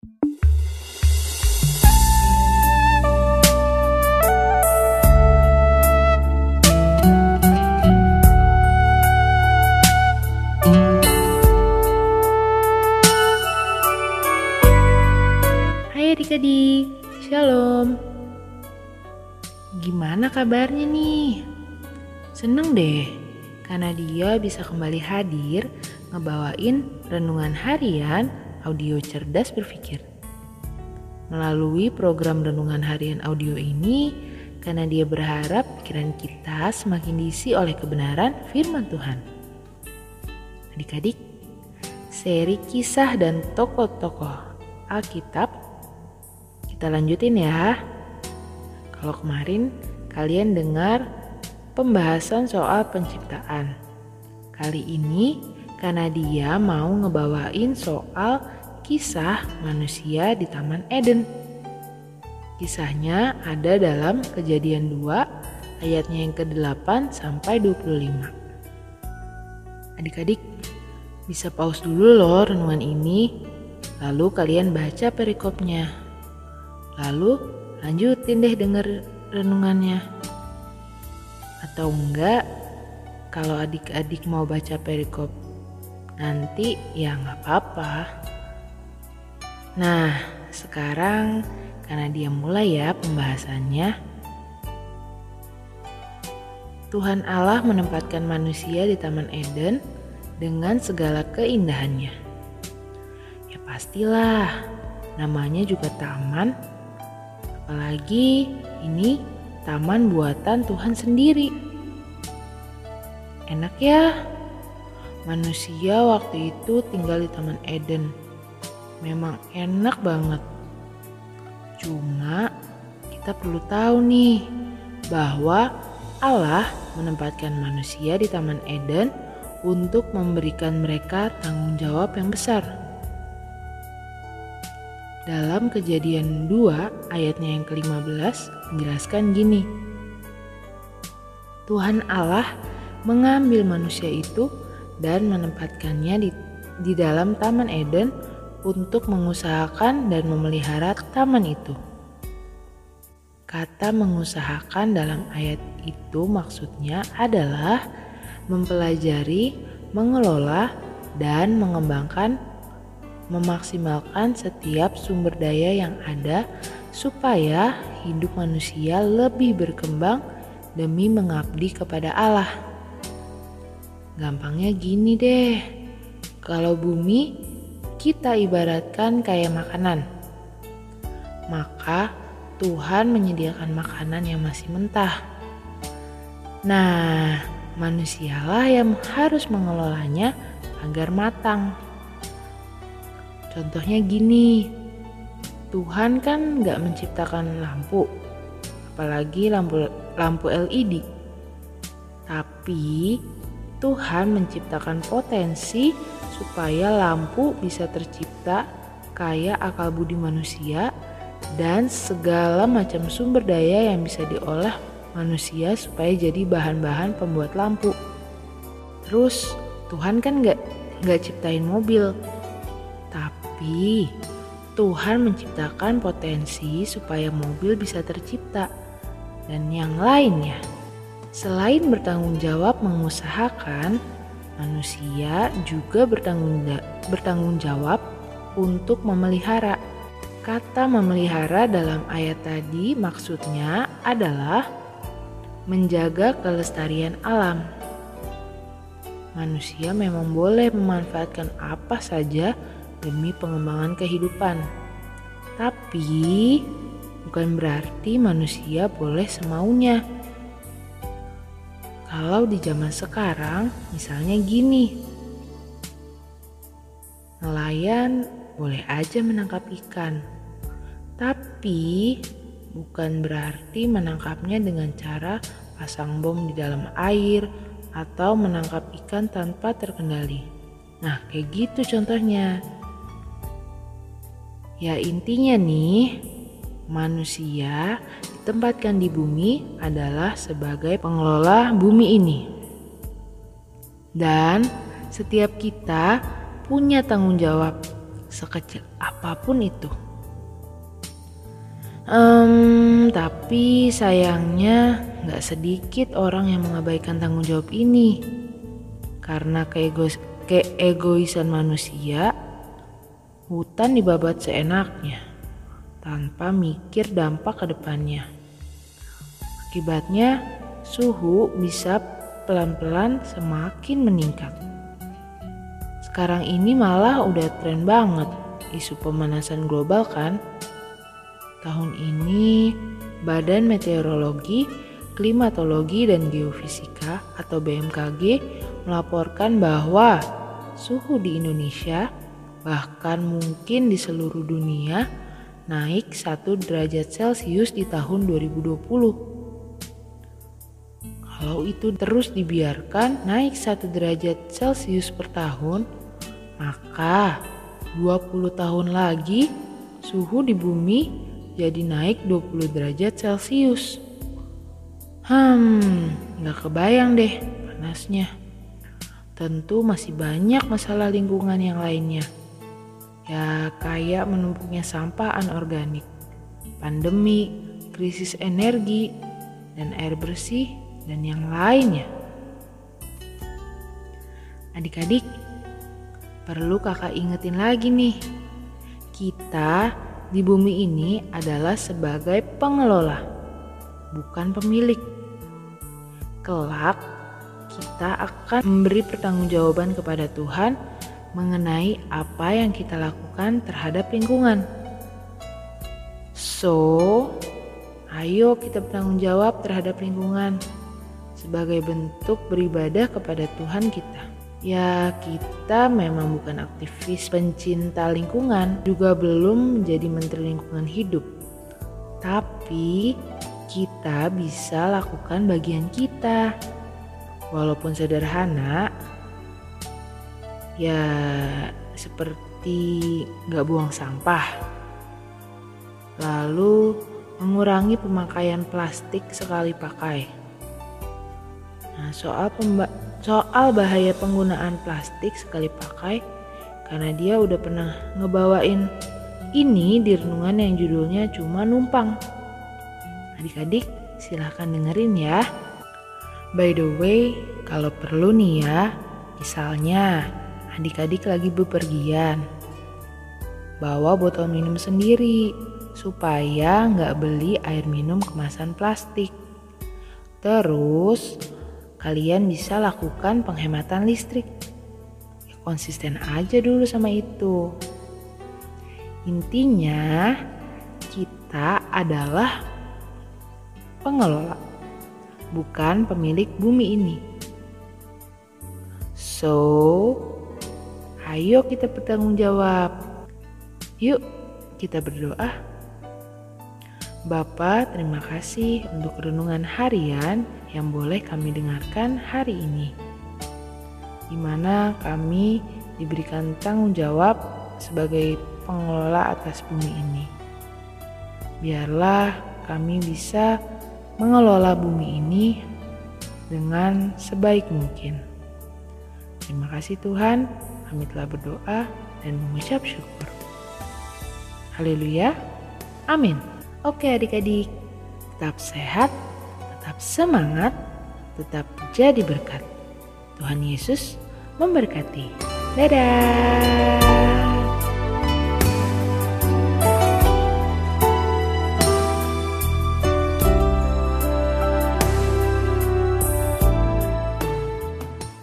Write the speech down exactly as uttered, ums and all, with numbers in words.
Adik-adik, Syalom. Gimana kabarnya nih? Seneng deh, karena dia bisa kembali hadir ngebawain renungan harian audio cerdas berpikir. Melalui program renungan harian audio ini, karena dia berharap pikiran kita semakin diisi oleh kebenaran firman Tuhan. Adik-adik, seri kisah dan tokoh-tokoh Alkitab kita lanjutin ya. Kalau kemarin kalian dengar pembahasan soal penciptaan, kali ini karena dia mau ngebawain soal kisah manusia di Taman Eden. Kisahnya ada dalam Kejadian dua ayatnya yang kedelapan sampai dua puluh lima. Adik-adik bisa pause dulu loh renungan ini, lalu kalian baca perikopnya. Lalu lanjutin deh denger renungannya. Atau enggak, kalau adik-adik mau baca perikop nanti ya gak apa-apa. Nah sekarang karena dia mulai ya pembahasannya. Tuhan Allah menempatkan manusia di Taman Eden dengan segala keindahannya. Ya pastilah, namanya juga taman. Apalagi ini taman buatan Tuhan sendiri. Enak ya, manusia waktu itu tinggal di Taman Eden. Memang enak banget. Cuma kita perlu tahu nih bahwa Allah menempatkan manusia di Taman Eden untuk memberikan mereka tanggung jawab yang besar. Dalam Kejadian dua ayatnya yang kelima belas menjelaskan gini. Tuhan Allah mengambil manusia itu dan menempatkannya di, di dalam Taman Eden untuk mengusahakan dan memelihara taman itu. Kata mengusahakan dalam ayat itu maksudnya adalah mempelajari, mengelola, dan mengembangkan, memaksimalkan setiap sumber daya yang ada supaya hidup manusia lebih berkembang demi mengabdi kepada Allah. Gampangnya gini deh, kalau bumi kita ibaratkan kayak makanan, maka Tuhan menyediakan makanan yang masih mentah. Nah, manusialah yang harus mengelolanya agar matang. Contohnya gini, Tuhan kan gak menciptakan lampu, apalagi lampu, lampu L E D. Tapi Tuhan menciptakan potensi supaya lampu bisa tercipta kaya akal budi manusia dan segala macam sumber daya yang bisa diolah manusia supaya jadi bahan-bahan pembuat lampu. Terus Tuhan kan gak, gak ciptain mobil. Tapi Tuhan menciptakan potensi supaya mobil bisa tercipta dan yang lainnya. Selain bertanggung jawab mengusahakan, manusia juga bertanggung, da- bertanggung jawab untuk memelihara. Kata memelihara dalam ayat tadi maksudnya adalah menjaga kelestarian alam. Manusia memang boleh memanfaatkan apa saja demi pengembangan kehidupan. Tapi bukan berarti manusia boleh semaunya. Kalau di zaman sekarang misalnya gini, nelayan boleh aja menangkap ikan, tapi bukan berarti menangkapnya dengan cara pasang bom di dalam air atau menangkap ikan tanpa terkendali. Nah kayak gitu contohnya. Ya intinya nih, manusia ditempatkan di bumi adalah sebagai pengelola bumi ini. Dan setiap kita punya tanggung jawab sekecil apapun itu. Um, tapi sayangnya gak sedikit orang yang mengabaikan tanggung jawab ini. Karena keego- keegoisan manusia, hutan dibabat seenaknya tanpa mikir dampak ke depannya. Akibatnya suhu bisa pelan-pelan semakin meningkat. Sekarang ini malah udah tren banget isu pemanasan global kan. Tahun ini Badan Meteorologi, Klimatologi dan Geofisika atau B M K G melaporkan bahwa suhu di Indonesia bahkan mungkin di seluruh dunia naik satu derajat Celsius di tahun dua ribu dua puluh. Kalau itu terus dibiarkan naik satu derajat Celsius per tahun, maka dua puluh tahun lagi suhu di bumi jadi naik dua puluh derajat Celsius. Hmm, gak kebayang deh panasnya. Tentu masih banyak masalah lingkungan yang lainnya. Ya kayak menumpuknya sampah anorganik, pandemi, krisis energi, dan air bersih, dan yang lainnya. Adik-adik, perlu kakak ingetin lagi nih. Kita di bumi ini adalah sebagai pengelola, bukan pemilik. Kelak, kita akan memberi pertanggungjawaban kepada Tuhan mengenai apa yang kita lakukan terhadap lingkungan. So, ayo kita bertanggung jawab terhadap lingkungan sebagai bentuk beribadah kepada Tuhan kita. Ya, kita memang bukan aktivis pencinta lingkungan, juga belum menjadi menteri lingkungan hidup. Tapi, kita bisa lakukan bagian kita. Walaupun sederhana, ya seperti gak buang sampah, lalu mengurangi pemakaian plastik sekali pakai. Nah, soal, pemba- soal bahaya penggunaan plastik sekali pakai, karena dia udah pernah ngebawain ini di renungan yang judulnya Cuma Numpang. Adik-adik silahkan dengerin ya. By the way, kalau perlu nih ya, misalnya adik-adik lagi bepergian, bawa botol minum sendiri supaya nggak beli air minum kemasan plastik. Terus kalian bisa lakukan penghematan listrik. Ya, konsisten aja dulu sama itu. Intinya kita adalah pengelola, bukan pemilik bumi ini. So, ayo kita bertanggung jawab. Yuk kita berdoa. Bapa, terima kasih untuk renungan harian yang boleh kami dengarkan hari ini, di mana kami diberikan tanggung jawab sebagai pengelola atas bumi ini. Biarlah kami bisa mengelola bumi ini dengan sebaik mungkin. Terima kasih Tuhan. Kami telah berdoa dan mengucap syukur. Haleluya. Amin. Oke adik-adik, tetap sehat, tetap semangat, tetap jadi berkat. Tuhan Yesus memberkati. Dadah.